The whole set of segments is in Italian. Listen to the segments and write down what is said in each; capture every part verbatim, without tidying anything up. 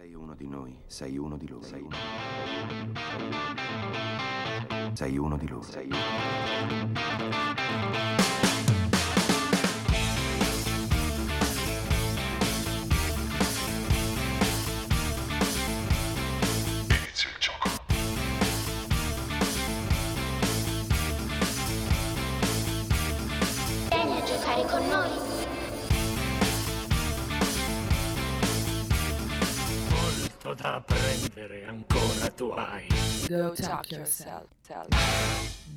Sei uno di noi, sei uno di loro. Sei uno, sei uno di loro. Sei uno. Go Ciak Yourself.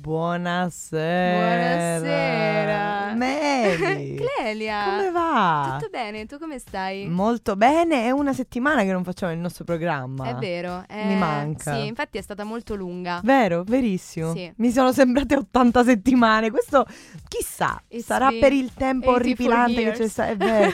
Buonasera. Buonasera Mary. Clelia, come va? Tutto bene, tu come stai? Molto bene, è una settimana che non facciamo il nostro programma. È vero, eh, mi manca. Sì, infatti è stata molto lunga. Vero, verissimo, sì. Mi sono sembrate ottanta settimane. Questo chissà, It's sarà been... per il tempo orripilante che c'è stato. È vero.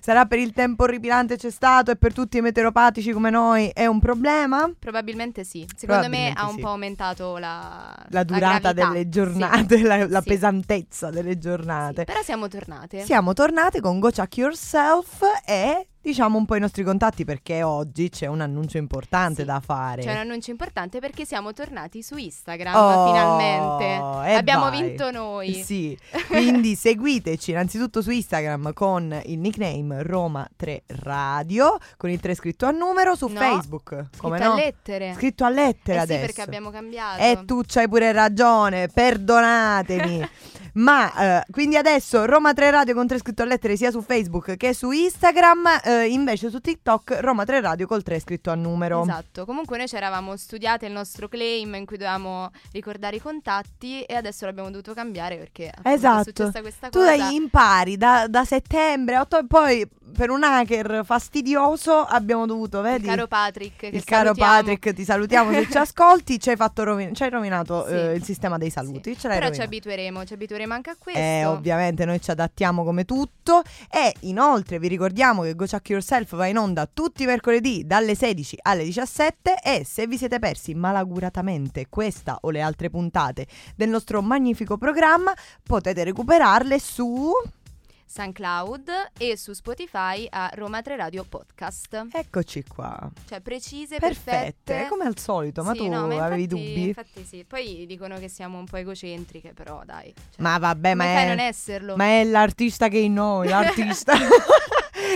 Sarà per il tempo orripilante c'è stato e per tutti i meteoropatici come noi è un problema? Probabilmente sì. Secondo me ha un sì. po' aumentato la, la durata la delle giornate, sì. la, la sì. pesantezza delle giornate. Sì, però siamo tornate. Siamo tornate con Go Ciak Yourself e diciamo un po' i nostri contatti, perché oggi c'è un annuncio importante sì, da fare. C'è un annuncio importante perché siamo tornati su Instagram, oh, finalmente. Eh Abbiamo vai. vinto noi. Sì, quindi seguiteci innanzitutto su Instagram con il nickname Roma tre Radio, con il tre scritto a numero, su no, Facebook. Come scritto no? a lettere. Scritto a lettere eh adesso. Sì, perché abbiamo cambiato. E tu c'hai pure ragione, perdonatemi. Ma eh, quindi adesso Roma tre Radio con tre scritto a lettere sia su Facebook che su Instagram, eh, invece su TikTok Roma tre Radio col tre scritto a numero. Esatto, comunque noi ci eravamo studiate il nostro claim in cui dovevamo ricordare i contatti e adesso l'abbiamo dovuto cambiare perché esatto. è successa questa tu cosa. Tu impari da, da settembre a ottobre, poi per un hacker fastidioso abbiamo dovuto, vedi? Il caro Patrick che Il caro salutiamo. Patrick, ti salutiamo se ci ascolti, ci hai, fatto rovin- ci hai rovinato sì. eh, il sistema dei saluti sì. ce l'hai Però rovinato. ci abitueremo, ci abitueremo anche a questo. Eh, ovviamente noi ci adattiamo come tutto. E inoltre vi ricordiamo che Go Ciak Yourself va in onda tutti i mercoledì dalle sedici alle diciassette. E se vi siete persi malaguratamente questa o le altre puntate del nostro magnifico programma, potete recuperarle su SoundCloud e su Spotify a Roma tre Radio Podcast. Eccoci qua. Cioè precise, perfette, perfette. Come al solito, ma sì, tu no, ma avevi infatti, dubbi? Infatti sì, poi dicono che siamo un po' egocentriche, però dai cioè, ma vabbè, ma è, non esserlo. Ma è l'artista che è in noi, l'artista.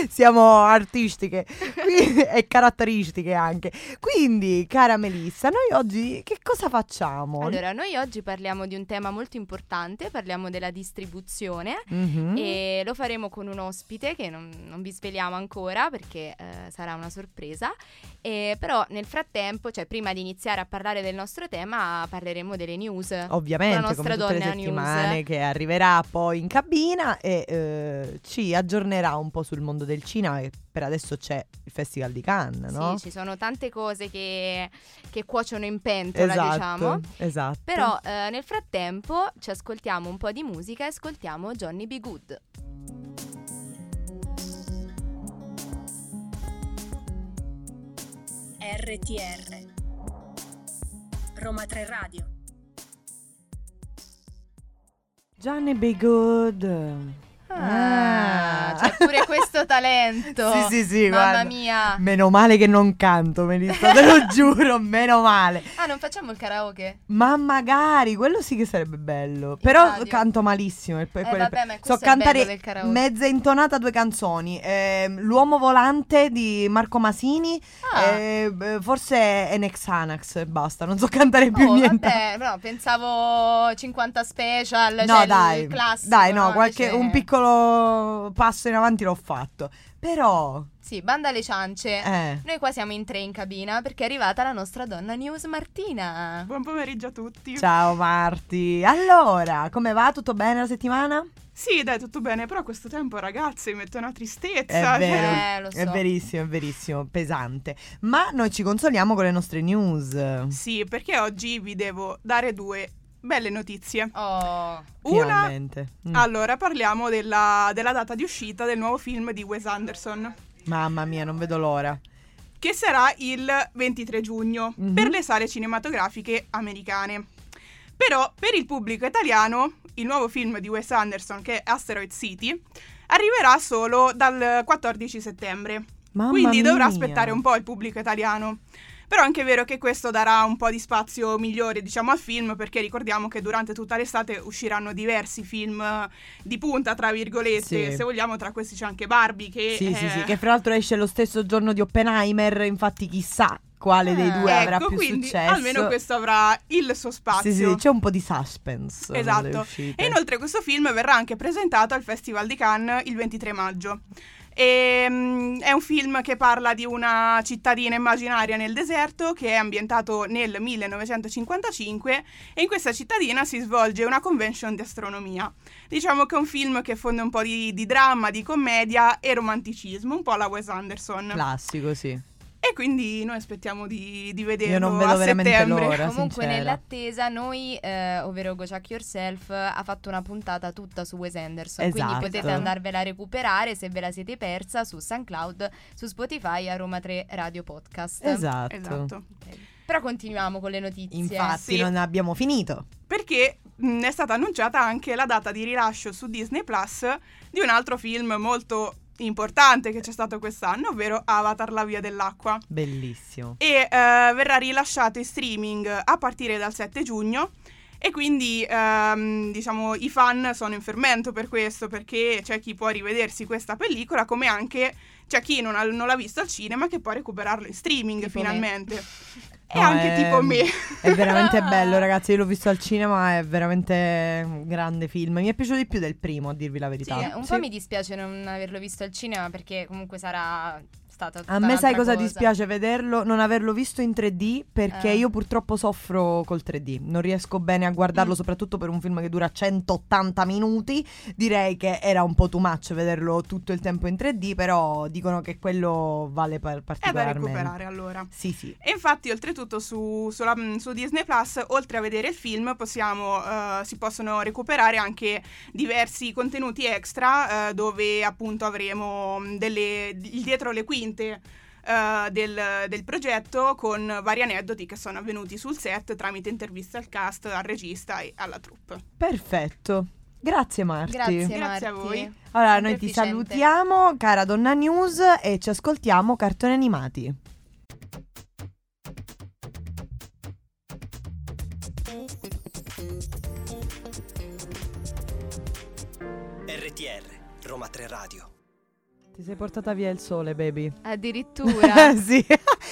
Siamo artistiche quindi, e caratteristiche anche. Quindi, cara Melissa, noi oggi che cosa facciamo? Allora, noi oggi parliamo di un tema molto importante, parliamo della distribuzione mm-hmm. e lo faremo con un ospite che non, non vi sveliamo ancora perché eh, sarà una sorpresa. E, però nel frattempo, cioè prima di iniziare a parlare del nostro tema, parleremo delle news. Ovviamente, la nostra come tutte donna le settimane news. Che arriverà poi in cabina e eh, ci aggiornerà un po' sul mondo del cinema, che per adesso c'è il Festival di Cannes, no? Sì, ci sono tante cose che, che cuociono in pentola, esatto, diciamo. Esatto. Però eh, nel frattempo ci ascoltiamo un po' di musica e ascoltiamo Johnny B. Good. R T R Roma tre Radio. Johnny B. Good. Ah, ah. C'è cioè pure questo talento. Sì, sì, sì. Mamma guarda. mia. Meno male che non canto, Melissa, te lo giuro, meno male. Ah, non facciamo il karaoke? Ma magari, quello sì che sarebbe bello. In Però radio. canto malissimo. E poi eh, vabbè, ma so è cantare mezza intonata due canzoni. Eh, L'Uomo Volante di Marco Masini. Ah. Eh, forse è Nexanax e basta. Non so cantare più oh, niente. Vabbè, no, pensavo cinquanta special. No, cioè dai, il classico, dai, no, no qualche invece... un piccolo passo in avanti l'ho fatto. Però sì, banda alle ciance. eh. Noi qua siamo in tre in cabina perché è arrivata la nostra donna news Martina. Buon pomeriggio a tutti. Ciao Marti. Allora, come va? Tutto bene la settimana? Sì, dai, tutto bene, però questo tempo, ragazze, mi mette una tristezza. È vero, eh, lo so. È verissimo, è verissimo, pesante. Ma noi ci consoliamo con le nostre news. Sì, perché oggi vi devo dare due belle notizie. Oh, una, mm. allora parliamo della, della data di uscita del nuovo film di Wes Anderson. Mamma mia, non vedo l'ora. Che sarà il ventitré giugno mm-hmm. per le sale cinematografiche americane. Però per il pubblico italiano il nuovo film di Wes Anderson, che è Asteroid City, arriverà solo dal quattordici settembre. Mamma quindi dovrà mia. aspettare un po' il pubblico italiano. Però è anche vero che questo darà un po' di spazio migliore, diciamo, al film, perché ricordiamo che durante tutta l'estate usciranno diversi film di punta, tra virgolette, sì. se vogliamo. Tra questi c'è anche Barbie, che Sì, è... sì, sì, che fra l'altro esce lo stesso giorno di Oppenheimer, infatti chissà quale eh, dei due ecco, avrà più quindi, successo. Almeno questo avrà il suo spazio. Sì, sì, c'è un po' di suspense. Esatto. E inoltre questo film verrà anche presentato al Festival di Cannes il ventitré maggio. E, um, è un film che parla di una cittadina immaginaria nel deserto, che è ambientato nel millenovecentocinquantacinque, e in questa cittadina si svolge una convention di astronomia. Diciamo che è un film che fonde un po' di, di dramma, di commedia e romanticismo, un po' alla Wes Anderson. Classico, sì. E quindi noi aspettiamo di, di vederlo. Io non vedo a veramente l'ora. Comunque, sincera. Nell'attesa, noi, eh, ovvero Go Ciak Yourself, ha fatto una puntata tutta su Wes Anderson. Esatto. Quindi potete andarvela a recuperare se ve la siete persa su SoundCloud, su Spotify, a Roma tre Radio Podcast. Esatto. Esatto. Okay. Però continuiamo con le notizie. Infatti, sì. non abbiamo finito. Perché mh, è stata annunciata anche la data di rilascio su Disney Plus di un altro film molto importante che c'è stato quest'anno, ovvero Avatar la via dell'acqua. Bellissimo. E eh, verrà rilasciato in streaming a partire dal sette giugno, e quindi ehm, diciamo i fan sono in fermento per questo, perché c'è chi può rivedersi questa pellicola, come anche c'è chi non, ha, non l'ha visto al cinema che può recuperarlo in streaming tipo finalmente me. E no, anche è, tipo me. È veramente bello, ragazzi. Io l'ho visto al cinema, è veramente un grande film. Mi è piaciuto di più del primo, a dirvi la verità. Sì, un sì. po' mi dispiace non averlo visto al cinema, perché comunque sarà stata tutta. A me sai cosa, cosa dispiace? Vederlo, non averlo visto in tre D, perché eh. io purtroppo soffro col tre D. Non riesco bene a guardarlo, mm. soprattutto per un film che dura centottanta minuti. Direi che era un po' too much vederlo tutto il tempo in tre D, però dicono che quello vale per particolarmente. È da recuperare, allora. Sì, sì. E infatti, oltretutto Su, sulla, su Disney Plus, oltre a vedere il film, possiamo uh, si possono recuperare anche diversi contenuti extra, uh, dove appunto avremo delle, il dietro le quinte uh, del, del progetto, con vari aneddoti che sono avvenuti sul set tramite interviste al cast, al regista e alla troupe. Perfetto. Grazie Marti. Grazie, Grazie Marti. A voi. Allora, noi ti salutiamo, cara Donna News, e ci ascoltiamo cartoni animati. R T R Roma tre Radio. Ti sei portata via il sole, baby. Addirittura. Sì.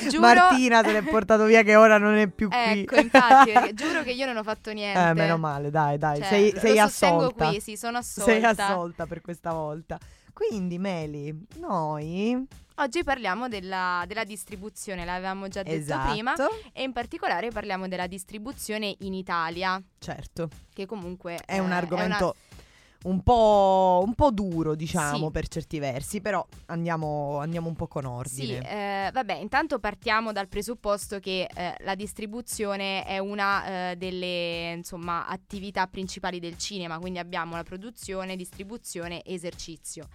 Giuro... Martina te l'è portato via, che ora non è più qui. Ecco, infatti, giuro che io non ho fatto niente. Eh, meno male, dai, dai, cioè, sei, sei lo assolta. Qui, sì, sono assolta. Sei assolta per questa volta. Quindi, Meli, noi oggi parliamo della, della distribuzione, l'avevamo già detto esatto. prima, e in particolare parliamo della distribuzione in Italia. Certo. Che comunque è eh, un argomento è una... un po', un po' duro, diciamo, sì. per certi versi, però andiamo, andiamo un po' con ordine. Sì, eh, vabbè, intanto partiamo dal presupposto che eh, la distribuzione è una eh, delle, insomma, attività principali del cinema, quindi abbiamo la produzione, distribuzione e esercizio.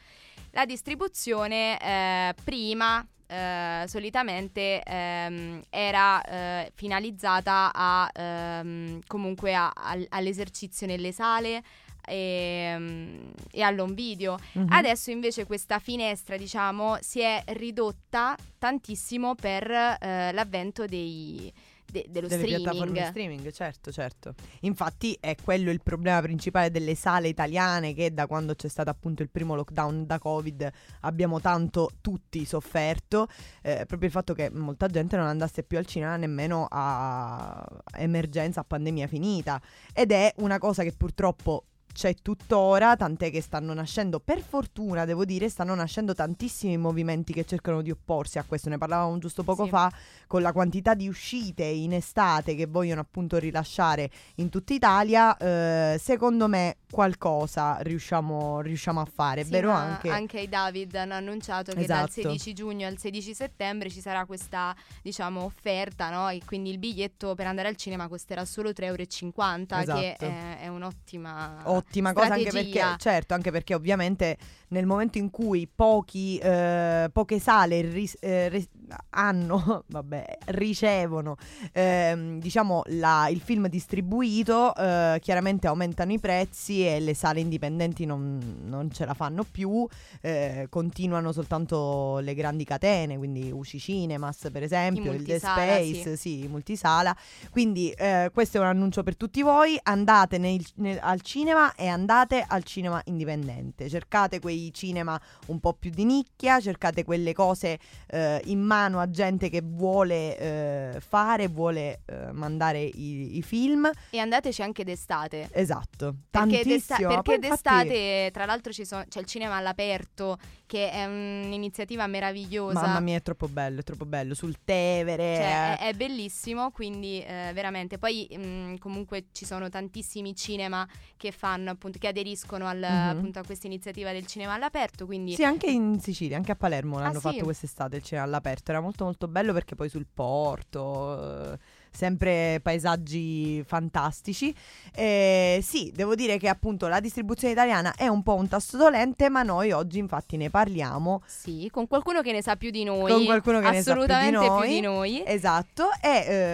La distribuzione eh, prima eh, solitamente ehm, era eh, finalizzata a, ehm, comunque a, a, all'esercizio nelle sale e, e all'home video. Mm-hmm. Adesso invece questa finestra, diciamo, si è ridotta tantissimo per eh, l'avvento dei... De- dello delle streaming. Piattaforme streaming, certo, certo. Infatti è quello il problema principale delle sale italiane, che da quando c'è stato appunto il primo lockdown da Covid abbiamo tanto tutti sofferto, eh, proprio il fatto che molta gente non andasse più al cinema nemmeno a emergenza, a pandemia finita, ed è una cosa che purtroppo c'è tuttora, tant'è che stanno nascendo, per fortuna devo dire, stanno nascendo tantissimi movimenti che cercano di opporsi a questo. Ne parlavamo giusto poco sì. fa, con la quantità di uscite in estate che vogliono appunto rilasciare in tutta Italia. Eh, secondo me qualcosa riusciamo, riusciamo a fare, sì, vero? Anche anche i David hanno annunciato che esatto. dal sedici giugno al sedici settembre ci sarà questa, diciamo, offerta, no? E quindi il biglietto per andare al cinema costerà solo tre euro e cinquanta, esatto. che è, è un'ottima ottima strategia. Cosa, anche perché certo, anche perché ovviamente nel momento in cui pochi eh, poche sale ris- eh, ris- hanno vabbè ricevono eh, diciamo la, il film distribuito, eh, chiaramente aumentano i prezzi ormai eh, le sale indipendenti non, non ce la fanno più, eh, continuano soltanto le grandi catene, quindi U C I Cinemas per esempio, il The Space, sì, sì, multisala. Quindi eh, questo è un annuncio per tutti voi, andate nel, nel, al cinema e andate al cinema indipendente, cercate quei cinema un po' più di nicchia, cercate quelle cose eh, in mano a gente che vuole eh, fare, vuole eh, mandare i, i film. E andateci anche d'estate. Esatto, perché tantissimo. D'esta- perché d'estate infatti... tra l'altro ci sono, c'è il cinema all'aperto, che è un'iniziativa meravigliosa. Mamma mia, è troppo bello, è troppo bello, sul Tevere. Cioè, è, è bellissimo, quindi eh, veramente. Poi mh, comunque ci sono tantissimi cinema che fanno appunto, che aderiscono al, mm-hmm. appunto a questa iniziativa del cinema all'aperto, quindi... Sì, anche in Sicilia, anche a Palermo l'hanno ah, fatto sì? quest'estate il cinema all'aperto, era molto molto bello perché poi sul porto... Eh... sempre paesaggi fantastici. eh, Sì, devo dire che appunto la distribuzione italiana è un po' un tasto dolente, ma noi oggi infatti ne parliamo. Sì, con qualcuno che ne sa più di noi. Con qualcuno che ne sa più di noi. Più di noi. Esatto. E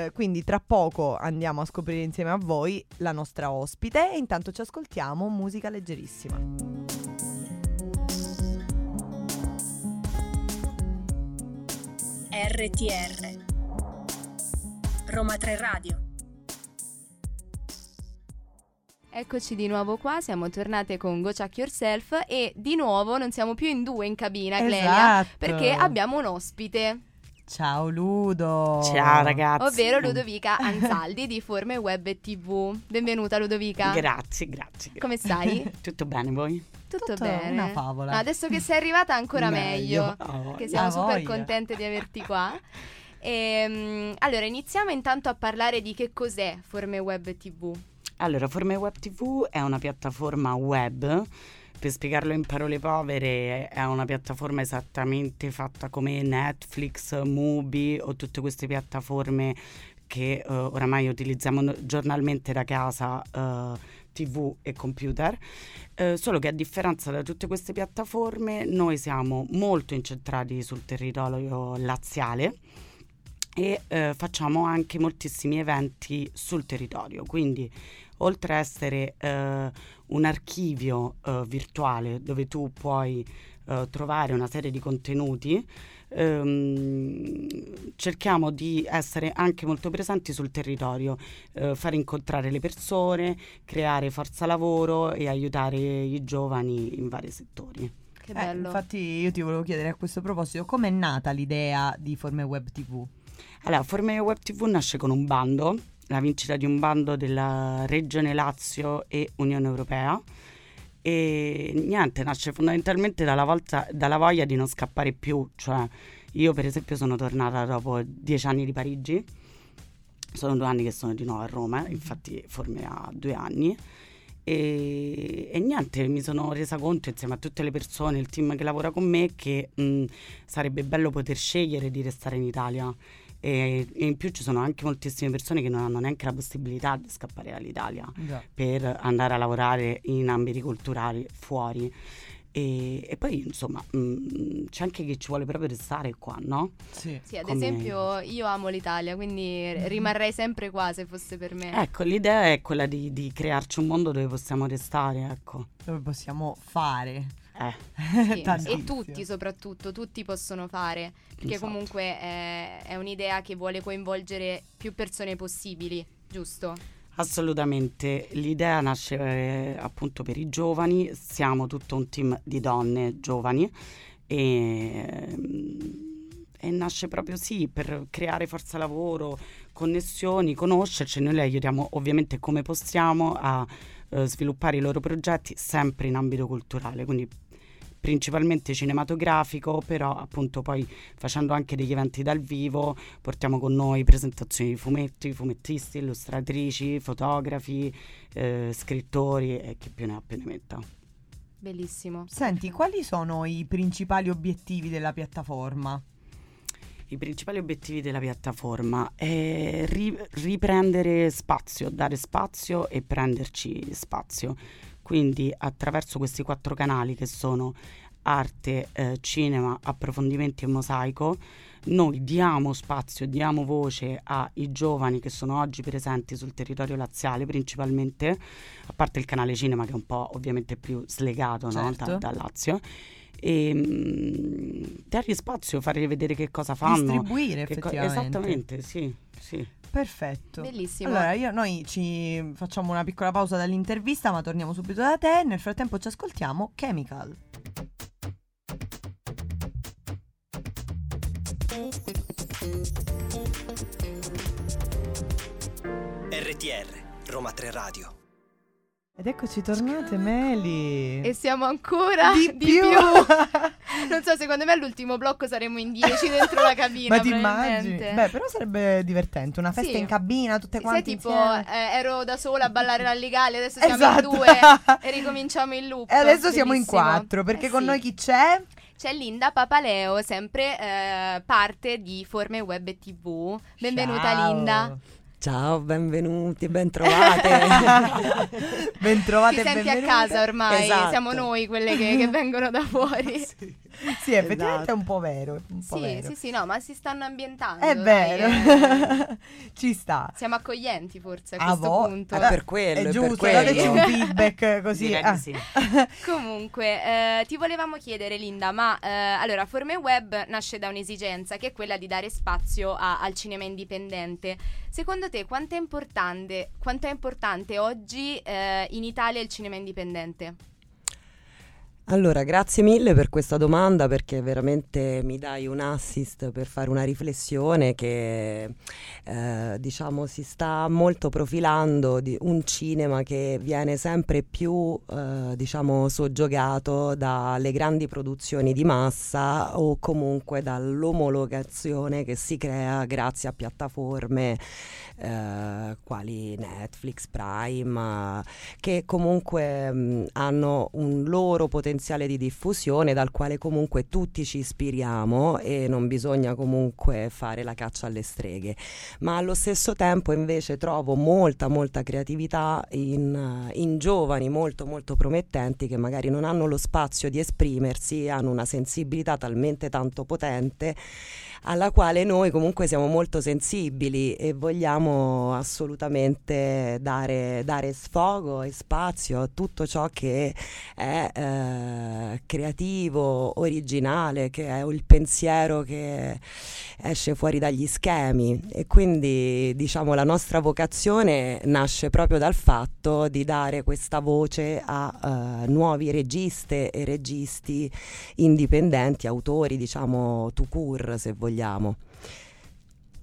eh, quindi tra poco andiamo a scoprire insieme a voi la nostra ospite. E intanto ci ascoltiamo musica leggerissima. R T R Roma tre Radio. Eccoci di nuovo qua, siamo tornate con Go Ciak Yourself e di nuovo non siamo più in due in cabina, Clelia, esatto, perché abbiamo un ospite. Ciao Ludo. Ciao ragazzi. Ovvero Ludovica Anzaldi di Forme Web T V. Benvenuta Ludovica. Grazie, grazie. Come stai? Tutto bene, voi? Tutto, Tutto bene. Una favola. Adesso che sei arrivata ancora meglio, meglio. Oh, che siamo super voglia. Contente di averti qua. Ehm, allora iniziamo intanto a parlare di che cos'è Forme Web T V. Allora, Forme Web T V è una piattaforma web, per spiegarlo in parole povere è una piattaforma esattamente fatta come Netflix, Mubi o tutte queste piattaforme che eh, oramai utilizziamo no- giornalmente da casa, eh, T V e computer, eh, solo che a differenza da tutte queste piattaforme noi siamo molto incentrati sul territorio laziale e eh, facciamo anche moltissimi eventi sul territorio, quindi oltre a essere eh, un archivio eh, virtuale dove tu puoi eh, trovare una serie di contenuti, ehm, cerchiamo di essere anche molto presenti sul territorio, eh, far incontrare le persone, creare forza lavoro e aiutare i giovani in vari settori. Che bello. Eh, infatti io ti volevo chiedere a questo proposito, come è nata l'idea di Forme Web T V? Allora, Forme Web T V nasce con un bando, la vincita di un bando della Regione Lazio e Unione Europea, e niente, nasce fondamentalmente dalla, volta, dalla voglia di non scappare più. Cioè, io per esempio sono tornata dopo dieci anni di Parigi, sono due anni che sono di nuovo a Roma, infatti Forme ha due anni. E, e niente, mi sono resa conto insieme a tutte le persone, il team che lavora con me, che mh, sarebbe bello poter scegliere di restare in Italia e, e in più ci sono anche moltissime persone che non hanno neanche la possibilità di scappare dall'Italia, yeah, per andare a lavorare in ambiti culturali fuori. E, e poi insomma mh, c'è anche chi ci vuole proprio restare qua, no? Sì, sì, ad Come... esempio io amo l'Italia, quindi rimarrei sempre qua se fosse per me. Ecco, l'idea è quella di, di crearci un mondo dove possiamo restare, ecco, dove possiamo fare eh. sì. E tutti, soprattutto, tutti possono fare, perché esatto, comunque è, è un'idea che vuole coinvolgere più persone possibili, giusto? Assolutamente, l'idea nasce eh, appunto per i giovani, siamo tutto un team di donne giovani e, e nasce proprio sì per creare forza lavoro, connessioni, conoscerci. Noi le aiutiamo ovviamente come possiamo a eh, sviluppare i loro progetti sempre in ambito culturale, quindi principalmente cinematografico, però appunto poi facendo anche degli eventi dal vivo portiamo con noi presentazioni di fumetti, fumettisti, illustratrici, fotografi, eh, scrittori e chi più ne ha più ne metta. Bellissimo. Senti, quali sono i principali obiettivi della piattaforma? I principali obiettivi della piattaforma è ri- riprendere spazio, dare spazio e prenderci spazio. Quindi attraverso questi quattro canali che sono arte, eh, cinema, approfondimenti e mosaico, noi diamo spazio, diamo voce ai giovani che sono oggi presenti sul territorio laziale principalmente, a parte il canale cinema che è un po' ovviamente più slegato, certo, no? da, da Lazio, e mh, dargli spazio, fargli vedere che cosa fanno, distribuire che effettivamente co- esattamente, sì, sì. Perfetto, bellissimo. Allora io, noi ci facciamo una piccola pausa dall'intervista, ma torniamo subito da te. Nel frattempo ci ascoltiamo Chemical. R T R Roma tre Radio. Ed eccoci tornate, Meli. E siamo ancora di, di più, più. Non so, secondo me all'ultimo blocco saremo in dieci dentro la cabina. Ma ti immagini? Beh, però sarebbe divertente, una festa, sì, in cabina, tutte quante sei, tipo, eh, ero da sola a ballare la legale, adesso siamo, esatto, in due e ricominciamo il loop. E adesso, bellissimo, siamo in quattro, perché eh, con sì. noi chi c'è? C'è Linda Papaleo, sempre eh, parte di Forme Web tivù. Benvenuta. Ciao, Linda. Ciao, benvenuti, bentrovate. Bentrovate, benvenute. Ti senti a casa ormai, esatto, siamo noi quelle che, che vengono da fuori. Sì, sì, effettivamente, esatto, è un po' vero. Un po' sì, vero. Sì, sì, no, ma si stanno ambientando. È vero, eh. Ci sta. Siamo accoglienti forse a, a questo vo- punto. Allora, per quello, è giusto, per quello. Dateci un feedback così. Ah. Sì. Comunque, eh, ti volevamo chiedere, Linda, ma eh, allora Forme Web nasce da un'esigenza che è quella di dare spazio a, al cinema indipendente. Secondo te quanto è importante, quanto è importante oggi eh, in Italia il cinema indipendente? Allora, grazie mille per questa domanda, perché veramente mi dai un assist per fare una riflessione che eh, diciamo si sta molto profilando di un cinema che viene sempre più eh, diciamo soggiogato dalle grandi produzioni di massa o comunque dall'omologazione che si crea grazie a piattaforme eh, quali Netflix, Prime, eh, che comunque mh, hanno un loro potenziale di diffusione dal quale comunque tutti ci ispiriamo e non bisogna comunque fare la caccia alle streghe, ma allo stesso tempo invece trovo molta molta creatività in, in giovani molto molto promettenti che magari non hanno lo spazio di esprimersi, hanno una sensibilità talmente tanto potente alla quale noi comunque siamo molto sensibili e vogliamo assolutamente dare, dare sfogo e spazio a tutto ciò che è eh, creativo, originale, che è il pensiero che esce fuori dagli schemi, e quindi diciamo la nostra vocazione nasce proprio dal fatto di dare questa voce a eh, nuovi registe e registi indipendenti, autori diciamo tout court se vogliamo.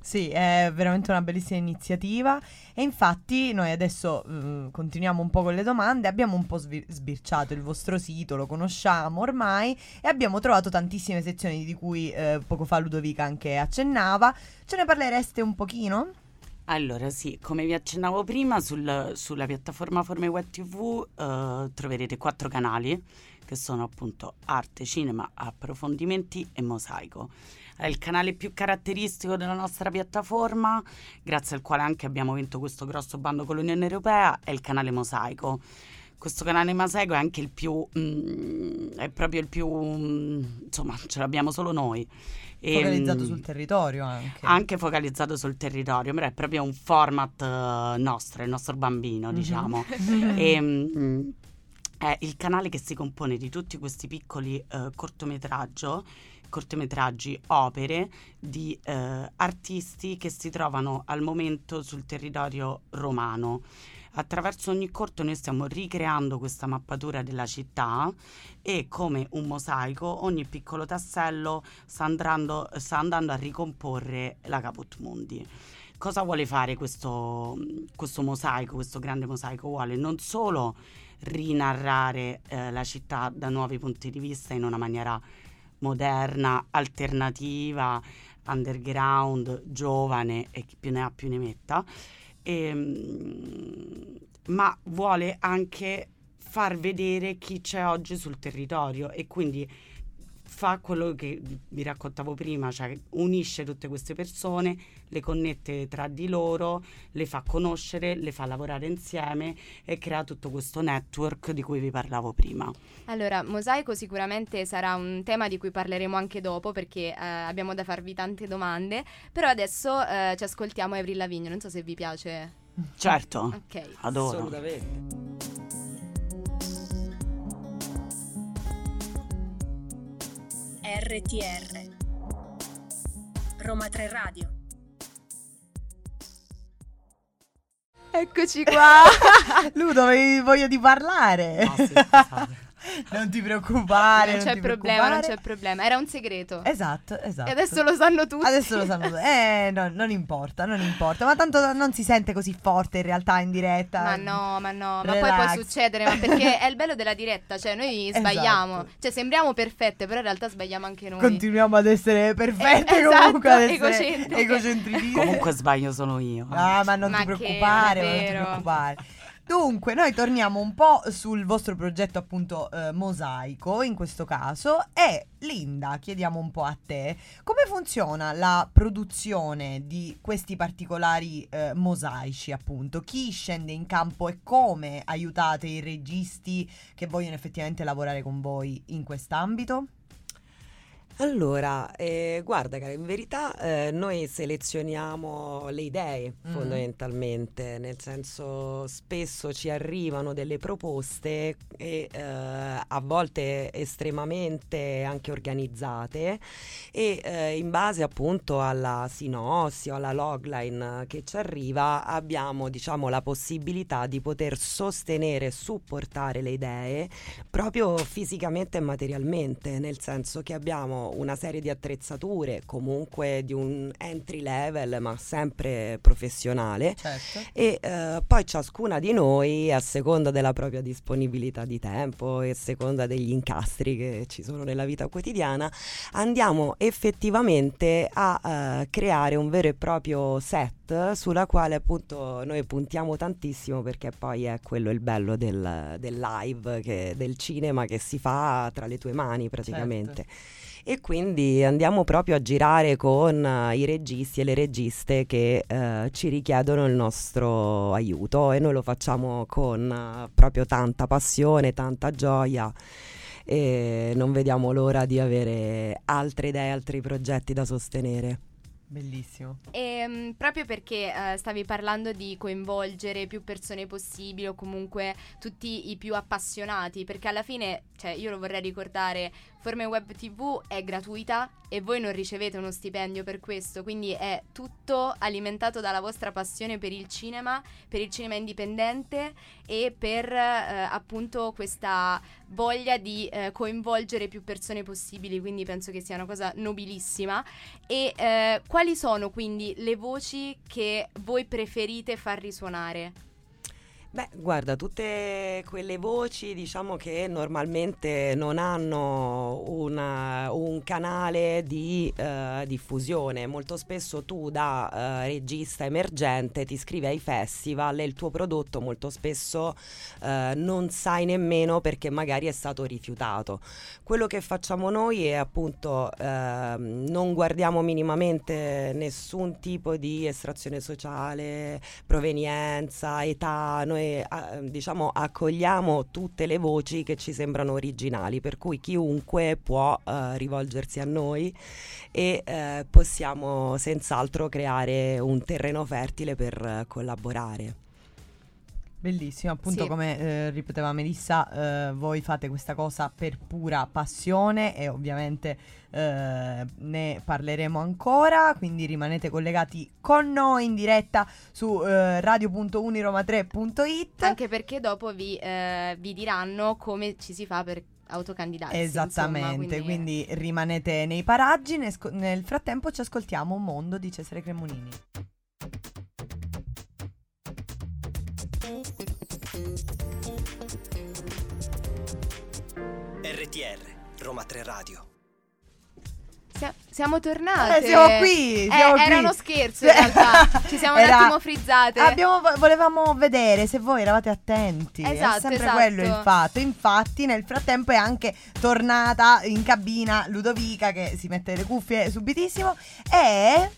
Sì, è veramente una bellissima iniziativa e infatti noi adesso eh, continuiamo un po' con le domande. Abbiamo un po' svir- sbirciato il vostro sito, lo conosciamo ormai e abbiamo trovato tantissime sezioni di cui eh, poco fa Ludovica anche accennava. Ce ne parlereste un pochino? Allora sì, come vi accennavo prima, sul, sulla piattaforma Forme Web tivù eh, troverete quattro canali che sono appunto arte, cinema, approfondimenti e mosaico. È il canale più caratteristico della nostra piattaforma, grazie al quale anche abbiamo vinto questo grosso bando con l'Unione Europea, è il canale Mosaico. Questo canale Mosaico è anche il più, mh, è proprio il più, mh, insomma, ce l'abbiamo solo noi. E, focalizzato mh, sul territorio anche. Anche focalizzato sul territorio, però è proprio un format uh, nostro, il nostro bambino, mm-hmm, diciamo. E, mh, è il canale che si compone di tutti questi piccoli uh, cortometraggio, cortometraggi, opere di eh, artisti che si trovano al momento sul territorio romano. Attraverso ogni corto noi stiamo ricreando questa mappatura della città e come un mosaico ogni piccolo tassello sta andando, sta andando a ricomporre la Caput Mundi. Cosa vuole fare questo, questo mosaico, questo grande mosaico? Vuole non solo rinarrare eh, la città da nuovi punti di vista in una maniera moderna, alternativa, underground, giovane e chi più ne ha più ne metta, e, ma vuole anche far vedere chi c'è oggi sul territorio e quindi fa quello che vi raccontavo prima, cioè unisce tutte queste persone, le connette tra di loro, le fa conoscere, le fa lavorare insieme e crea tutto questo network di cui vi parlavo prima. Allora, Mosaico sicuramente sarà un tema di cui parleremo anche dopo, perché eh, abbiamo da farvi tante domande, però adesso eh, ci ascoltiamo Avril Lavigne, non so se vi piace. Certo, okay. Adoro. Assolutamente. R T R Roma tre Radio. Eccoci qua. Ludo, avevi voglia di parlare? No, sì, scusate. Non ti preoccupare. Non, non c'è problema, non c'è problema. Era un segreto. Esatto, esatto. E adesso lo sanno tutti. Adesso lo sanno tutti. Eh, no, non importa, non importa. Ma tanto non si sente così forte in realtà in diretta. Ma no, ma no. Relax. Ma poi può succedere, ma perché è il bello della diretta. Cioè noi sbagliamo, esatto. Cioè sembriamo perfette, però in realtà sbagliamo anche noi. Continuiamo ad essere perfette, eh, comunque, esatto, ad essere egocentriche. Comunque sbaglio sono io. Ah, ma non ma ti preoccupare, non ti preoccupare. Dunque, noi torniamo un po' sul vostro progetto, appunto, eh, Mosaico in questo caso. E Linda, chiediamo un po' a te, come funziona la produzione di questi particolari eh, mosaici, appunto? Chi scende in campo e come aiutate i registi che vogliono effettivamente lavorare con voi in quest'ambito? Allora, eh, guarda cara, in verità eh, noi selezioniamo le idee mm. fondamentalmente, nel senso spesso ci arrivano delle proposte e, eh, a volte estremamente anche organizzate e eh, in base appunto alla sinossi o alla logline che ci arriva abbiamo, diciamo, la possibilità di poter sostenere e supportare le idee proprio fisicamente e materialmente, nel senso che abbiamo una serie di attrezzature comunque di un entry level ma sempre professionale, certo. E eh, poi ciascuna di noi, a seconda della propria disponibilità di tempo e a seconda degli incastri che ci sono nella vita quotidiana, andiamo effettivamente a eh, creare un vero e proprio set sulla quale appunto noi puntiamo tantissimo, perché poi è quello il bello del, del live, che, del cinema che si fa tra le tue mani praticamente, certo. E quindi andiamo proprio a girare con uh, i registi e le registe che uh, ci richiedono il nostro aiuto, e noi lo facciamo con uh, proprio tanta passione, tanta gioia, e non vediamo l'ora di avere altre idee, altri progetti da sostenere. Bellissimo. E um, proprio perché uh, stavi parlando di coinvolgere più persone possibili, o comunque tutti i più appassionati, perché alla fine, cioè, io lo vorrei ricordare, Forme Web tivù è gratuita e voi non ricevete uno stipendio per questo, quindi è tutto alimentato dalla vostra passione per il cinema, per il cinema indipendente e per eh, appunto questa voglia di eh, coinvolgere più persone possibili, quindi penso che sia una cosa nobilissima. E eh, quali sono quindi le voci che voi preferite far risuonare? Beh, guarda, tutte quelle voci, diciamo, che normalmente non hanno una, un canale di uh, diffusione. Molto spesso tu da uh, regista emergente ti iscrivi ai festival e il tuo prodotto molto spesso uh, non sai nemmeno perché magari è stato rifiutato. Quello che facciamo noi è appunto uh, non guardiamo minimamente nessun tipo di estrazione sociale, provenienza, età. Noi diciamo accogliamo tutte le voci che ci sembrano originali, per cui chiunque può uh, rivolgersi a noi e uh, possiamo senz'altro creare un terreno fertile per uh, collaborare. Bellissimo, appunto, sì. Come eh, ripeteva Melissa, eh, voi fate questa cosa per pura passione e ovviamente eh, ne parleremo ancora, quindi rimanete collegati con noi in diretta su eh, radio punto uniroma tre punto it, anche perché dopo vi, eh, vi diranno come ci si fa per autocandidarsi. Esattamente, insomma, quindi... quindi rimanete nei paraggi, nel, sc- nel frattempo ci ascoltiamo Un Mondo di Cesare Cremonini. R T R Roma tre Radio. Siamo tornate. Eh, siamo qui. Siamo eh, qui. Era uno scherzo in realtà. Ci siamo era... un attimo frizzate. Abbiamo, volevamo vedere se voi eravate attenti. Esatto, è sempre esatto. quello il fatto. Infatti nel frattempo è anche tornata in cabina Ludovica, che si mette le cuffie subitissimo. E...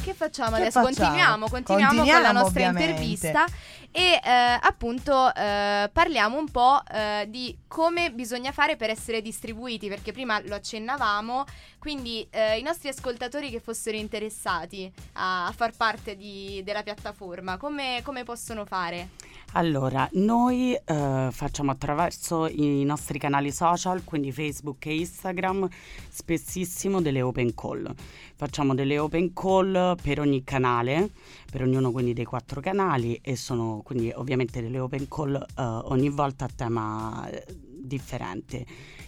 Che facciamo che adesso? Facciamo? Continuiamo, continuiamo, continuiamo con la nostra ovviamente. intervista. E eh, appunto eh, parliamo un po' eh, di come bisogna fare per essere distribuiti, perché prima lo accennavamo, quindi eh, i nostri ascoltatori che fossero interessati a, a far parte di, della piattaforma, come, come possono fare? Allora, noi eh, facciamo attraverso i nostri canali social, quindi Facebook e Instagram, spessissimo delle open call. Facciamo delle open call per ogni canale, per ognuno quindi dei quattro canali, e sono quindi ovviamente delle open call eh, ogni volta a tema differente.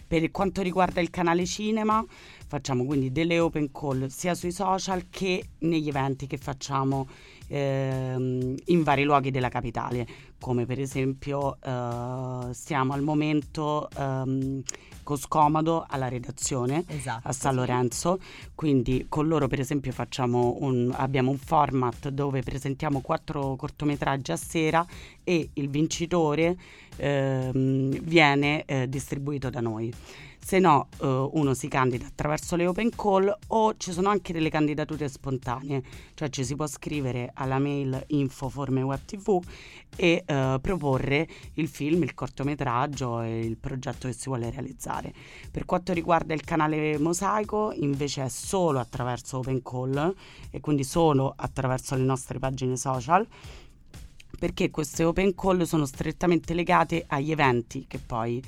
Per quanto riguarda il canale cinema, facciamo quindi delle open call sia sui social che negli eventi che facciamo ehm, in vari luoghi della capitale, come per esempio eh, siamo al momento ehm, con Scomodo alla redazione, esatto, a San Lorenzo, sì. Quindi con loro per esempio facciamo un, abbiamo un format dove presentiamo quattro cortometraggi a sera e il vincitore ehm, viene eh, distribuito da noi. Se no eh, uno si candida attraverso le open call, o ci sono anche delle candidature spontanee, cioè ci si può scrivere alla mail info Forme Web tivù e eh, proporre il film, il cortometraggio e il progetto che si vuole realizzare. Per quanto riguarda il canale Mosaico invece è solo attraverso open call e quindi solo attraverso le nostre pagine social, perché queste open call sono strettamente legate agli eventi che poi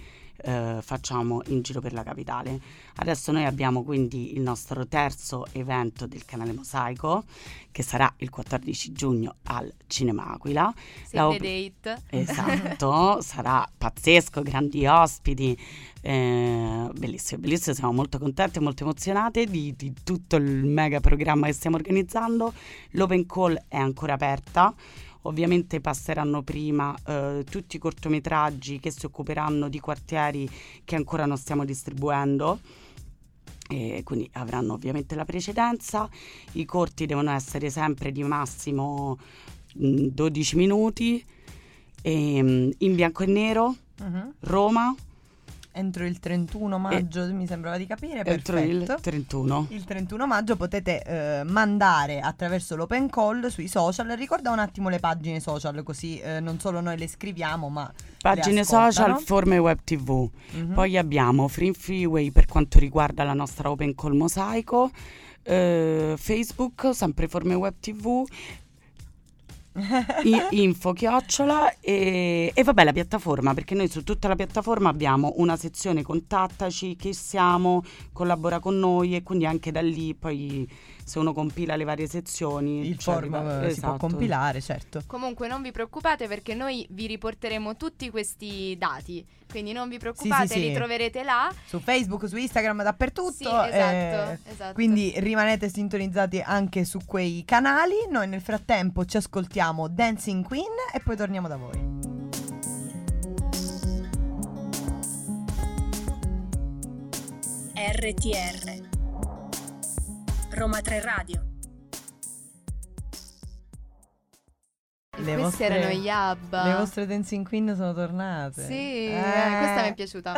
Eh, facciamo in giro per la capitale. Adesso noi abbiamo quindi il nostro terzo evento del canale Mosaico, che sarà il quattordici giugno al Cinema Aquila. Save the date. Esatto, sarà pazzesco, grandi ospiti, eh, bellissimo, bellissimo, siamo molto contenti e molto emozionate di, di tutto il mega programma che stiamo organizzando. L'open call è ancora aperta. Ovviamente passeranno prima eh, tutti i cortometraggi che si occuperanno di quartieri che ancora non stiamo distribuendo, e quindi avranno ovviamente la precedenza. I corti devono essere sempre di massimo mh, dodici minuti, e, mh, in bianco e nero, uh-huh. Roma. Entro il trentuno maggio, eh, mi sembrava di capire. Entro perfetto. il trentuno. Il trentuno maggio potete eh, mandare attraverso l'open call sui social. Ricorda un attimo le pagine social, così eh, non solo noi le scriviamo, ma pagine social Forme Web tivù. Mm-hmm. Poi abbiamo Free Freeway per quanto riguarda la nostra open call Mosaico, eh, Facebook sempre Forme Web tivù. Info chiocciola e, e vabbè la piattaforma, perché noi su tutta la piattaforma abbiamo una sezione contattaci, chi siamo, collabora con noi, e quindi anche da lì poi se uno compila le varie sezioni il cioè, form arriva, si esatto. può compilare, certo. Comunque non vi preoccupate, perché noi vi riporteremo tutti questi dati, quindi non vi preoccupate, sì, sì, sì. li troverete là su Facebook, su Instagram, dappertutto, sì, esatto, eh, esatto. Quindi rimanete sintonizzati anche su quei canali. Noi nel frattempo ci ascoltiamo Dancing Queen e poi torniamo da voi. R T R Roma tre Radio. Le vostre, erano gli Abba. Le vostre Dancing Queen sono tornate. Sì, eh. questa mi è piaciuta.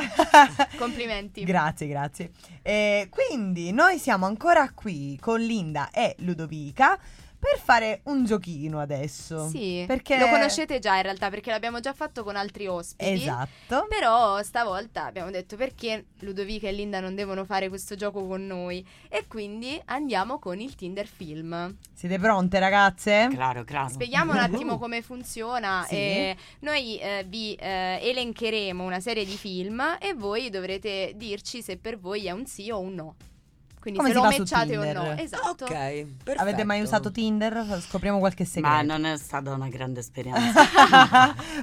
Complimenti. Grazie, grazie. Eh, quindi noi siamo ancora qui con Linda e Ludovica per fare un giochino adesso. Sì, perché lo conoscete già in realtà, perché l'abbiamo già fatto con altri ospiti. Esatto. Però stavolta abbiamo detto perché Ludovica e Linda non devono fare questo gioco con noi, e quindi andiamo con il Tinder Film. Siete pronte ragazze? Claro, claro. Spieghiamo un attimo come funziona. Sì. E noi eh, vi eh, elencheremo una serie di film e voi dovrete dirci se per voi è un sì o un no. Quindi come se lo matchate o no. Esatto. Ok, perfetto. Avete mai usato Tinder? Scopriamo qualche segreto. Ma non è stata una grande esperienza.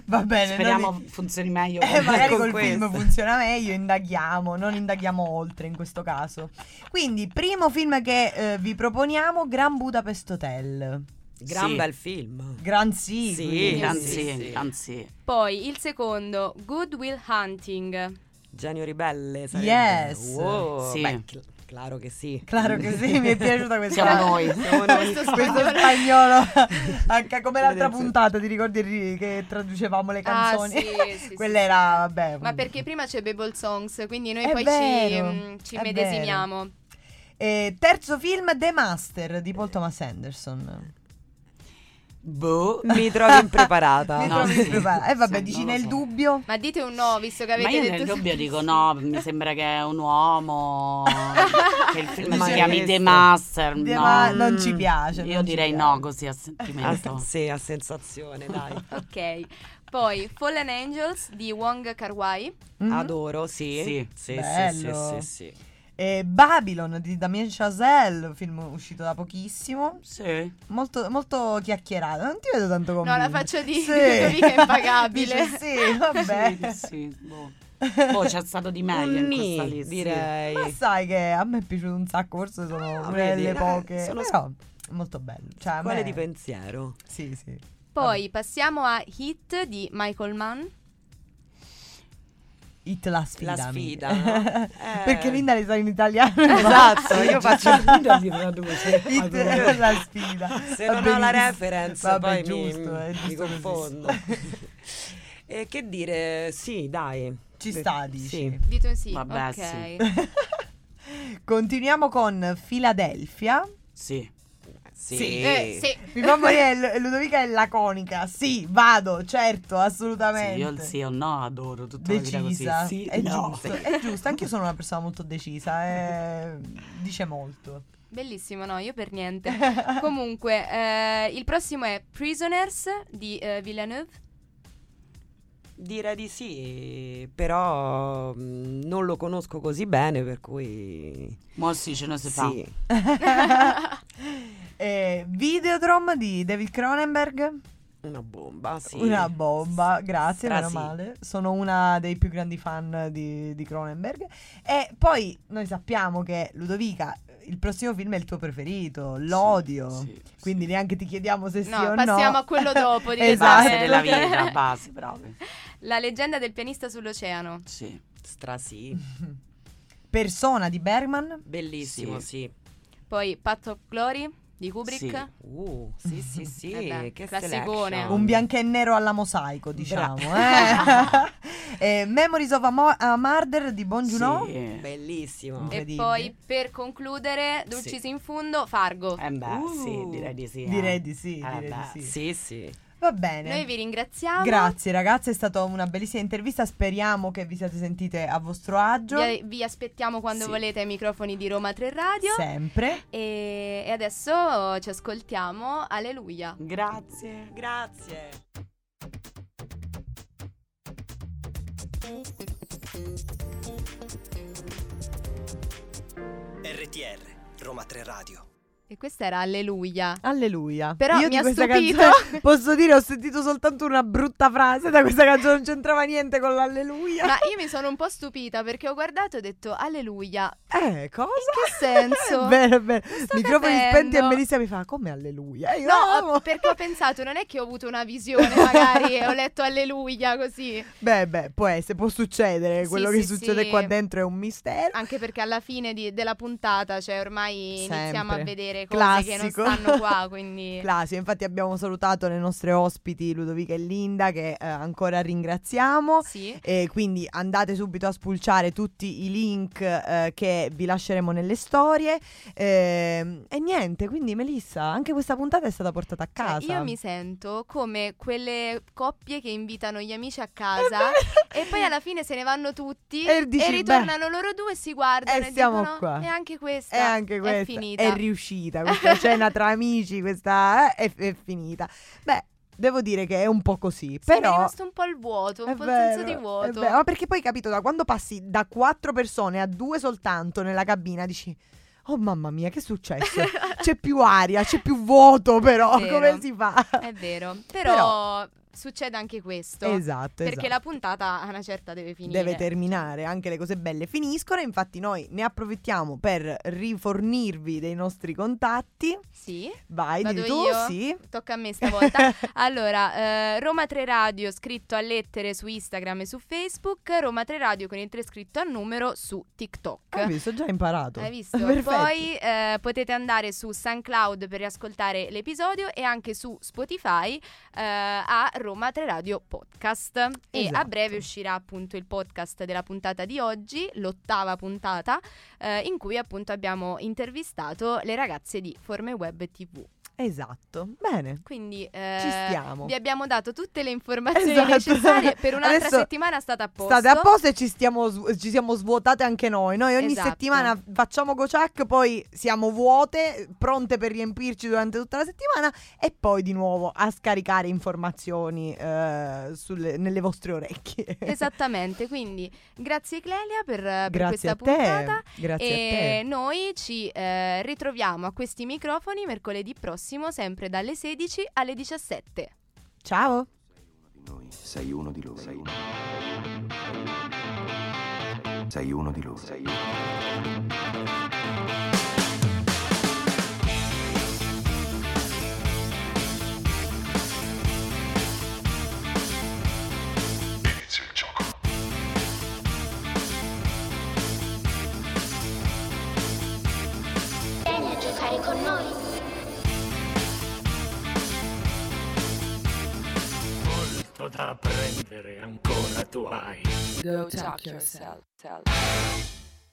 Va bene. Speriamo non... funzioni meglio. Eh, magari col questo. Film funziona meglio, indaghiamo, non indaghiamo oltre in questo caso. Quindi, primo film che eh, vi proponiamo, Grand Budapest Hotel. Gran sì. bel film. Gran sì. Sì, gran sì, sì, sì. Gran sì. Poi, il secondo, Good Will Hunting. Genio ribelle sarebbe. Yes. Wow. Sì. Beh, Claro che sì. Claro che sì, mi è piaciuta questa. Siamo noi. Siamo noi. Questo spagnolo. Anche come l'altra puntata, ti ricordi che traducevamo le canzoni? Ah, sì, sì, quella sì, era, vabbè. Ma perché prima c'è Babel Songs, quindi noi è poi vero, ci, mh, ci medesimiamo. Eh, terzo film, The Master di Paul Thomas Anderson. Boh, mi trovi impreparata. Mi no, trovi impreparata. E eh, vabbè, sì, dici nel so. dubbio. Ma dite un no, visto che avete detto. Ma io detto nel dubbio dico no, mi sembra che è un uomo. Che il film si chiami The Master. The no. Ma- non ci piace. Io direi piace. no, così a sentimento. A, sì, a sensazione, dai. Ok. Poi Fallen Angels di Wong Kar-wai. Mm-hmm. Adoro, sì. Sì, sì, bello. sì, sì, sì, sì. E Babylon di Damien Chazelle, film uscito da pochissimo. Sì. Molto, molto chiacchierato. Non ti vedo tanto convinto. No, la faccio di Ludovica sì. impagabile. Dice, sì, vabbè. Sì, sì, boh. Boh, c'è stato di meglio in questa lista, direi. Ma sai che a me è piaciuto un sacco, forse sono ah, delle poche. Sono però sc- molto bello. Cioè, scuole me... di pensiero. Sì, sì. Poi vabbè. passiamo a Hit di Michael Mann. It la sfida, la sfida no? eh. Perché Linda le sa in italiano. Esatto, io faccio Linda di traduce. It è la sfida. Se va non benissimo. ho la reference, va poi giusto, mi, mi confondo. E che dire? Sì, dai. Ci sta, dici. Sì. Dito sì. Vabbè, okay. sì. Continuiamo con Philadelphia. Sì. Sì, sì. Eh, sì. Mi fa morire, Ludovica è laconica. Sì, vado, certo, assolutamente. Sì, io il sì o no adoro tutta decisa. La vita così. Sì, è no. giusto, è giusto. Anche io sono una persona molto decisa, eh, dice molto. Bellissimo, no, io per niente. Comunque, eh, il prossimo è Prisoners di eh, Villeneuve. Direi di sì, però mh, non lo conosco così bene, per cui... Mo sì, ce ne si fa. Sì. eh, Videodrome di David Cronenberg. Una bomba, sì. Una bomba, grazie, Stra meno sì. male. Sono una dei più grandi fan di, di Cronenberg. E poi noi sappiamo che, Ludovica, il prossimo film è il tuo preferito, l'odio. Sì, sì, Quindi sì. neanche ti chiediamo se no, sì o no. No, passiamo a quello dopo. Di esatto. Base della vita, base, proprio. La leggenda del pianista sull'oceano. Sì, stra sì. Persona di Bergman. Bellissimo, sì. sì. Poi Path of Glory di Kubrick. Sì, uh, sì, sì, sì. Vabbè, che classicone. Un bianco e nero alla mosaico, diciamo. Bra- eh. eh, Memories of a, Mo- a Murder di Bong Joon-ho. Sì, bellissimo. E poi, per concludere, Dulcis sì. in Fundo, Fargo. Eh beh, uh, sì, direi di sì. Eh. Direi di sì, eh direi di sì. Sì, sì. Va bene. Noi vi ringraziamo. Grazie ragazze, è stata una bellissima intervista. Speriamo che vi siate sentite a vostro agio. Vi, vi aspettiamo quando sì. volete ai microfoni di Roma tre Radio. Sempre. E, e adesso ci ascoltiamo. Alleluia. Grazie. Grazie. R T R Roma tre Radio. E questa era Alleluia. Alleluia. Però io mi ha stupito. Canzone, posso dire, ho sentito soltanto una brutta frase da questa canzone, non c'entrava niente con l'alleluia. Ma io mi sono un po' stupita perché ho guardato e ho detto alleluia. Eh, cosa? In che senso? Bene, bene. Microfoni spenti e Melissa mi fa, come alleluia? Io no, amo. Perché ho pensato, non è che ho avuto una visione magari e ho letto alleluia così. Beh, beh, può essere, può succedere. Quello sì, che sì, succede sì. qua dentro è un mistero. Anche perché alla fine di, della puntata, cioè ormai Sempre. iniziamo a vedere cose classico. che non stanno qua, quindi classico. Infatti abbiamo salutato le nostre ospiti Ludovica e Linda, che eh, ancora ringraziamo, sì. e quindi andate subito a spulciare tutti i link eh, che vi lasceremo nelle storie eh, e niente, quindi Melissa, anche questa puntata è stata portata a casa. Cioè, io mi sento come quelle coppie che invitano gli amici a casa e poi alla fine se ne vanno tutti e, dici, e ritornano beh, loro due e si guardano e, e dicono qua. E anche questa è, anche questa. è finita, è riuscita questa cena tra amici, questa eh, è, è finita. Beh, devo dire che è un po' così, sì, però mi è rimasto un po' il vuoto, un po' vero, il senso di vuoto. Ma perché poi capito, da quando passi da quattro persone a due soltanto nella cabina dici oh mamma mia, che è successo? C'è più aria, c'è più vuoto, però come si fa? È vero, però, però succede anche questo. Esatto, perché esatto. la puntata a una certa deve finire. Deve terminare, anche le cose belle finiscono. Infatti noi ne approfittiamo per rifornirvi dei nostri contatti. Sì. Vai, vado tu, io? Sì. Tocca a me stavolta. Allora, eh, Roma tre Radio scritto a lettere su Instagram e su Facebook, Roma tre Radio con il tre scritto a numero su TikTok. Hai visto, già imparato. Hai visto? Perfetto. Poi eh, potete andare su SoundCloud per riascoltare l'episodio e anche su Spotify eh, a Roma tre Radio Podcast. Esatto. E a breve uscirà appunto il podcast della puntata di oggi, l'ottava puntata, eh, in cui appunto abbiamo intervistato le ragazze di Forme Web tivù. Esatto, bene. Quindi eh, ci stiamo. Vi abbiamo dato tutte le informazioni esatto. necessarie per un'altra adesso settimana. State a posto. State a posto e ci, stiamo, ci siamo svuotate anche noi. Noi ogni esatto. settimana facciamo Go Ciak, poi siamo vuote, pronte per riempirci durante tutta la settimana. E poi di nuovo a scaricare informazioni eh, sulle, nelle vostre orecchie. Esattamente, quindi grazie Clelia per, per grazie questa puntata. Grazie e a te. Noi ci eh, ritroviamo a questi microfoni mercoledì prossimo, sempre dalle sedici alle diciassette. Ciao. Sei uno di noi, sei uno di loro. Sei uno di loro, sei uno. Inizia il gioco. Vieni a giocare con noi. Da prendere ancora tu hai. Go Ciak Yourself.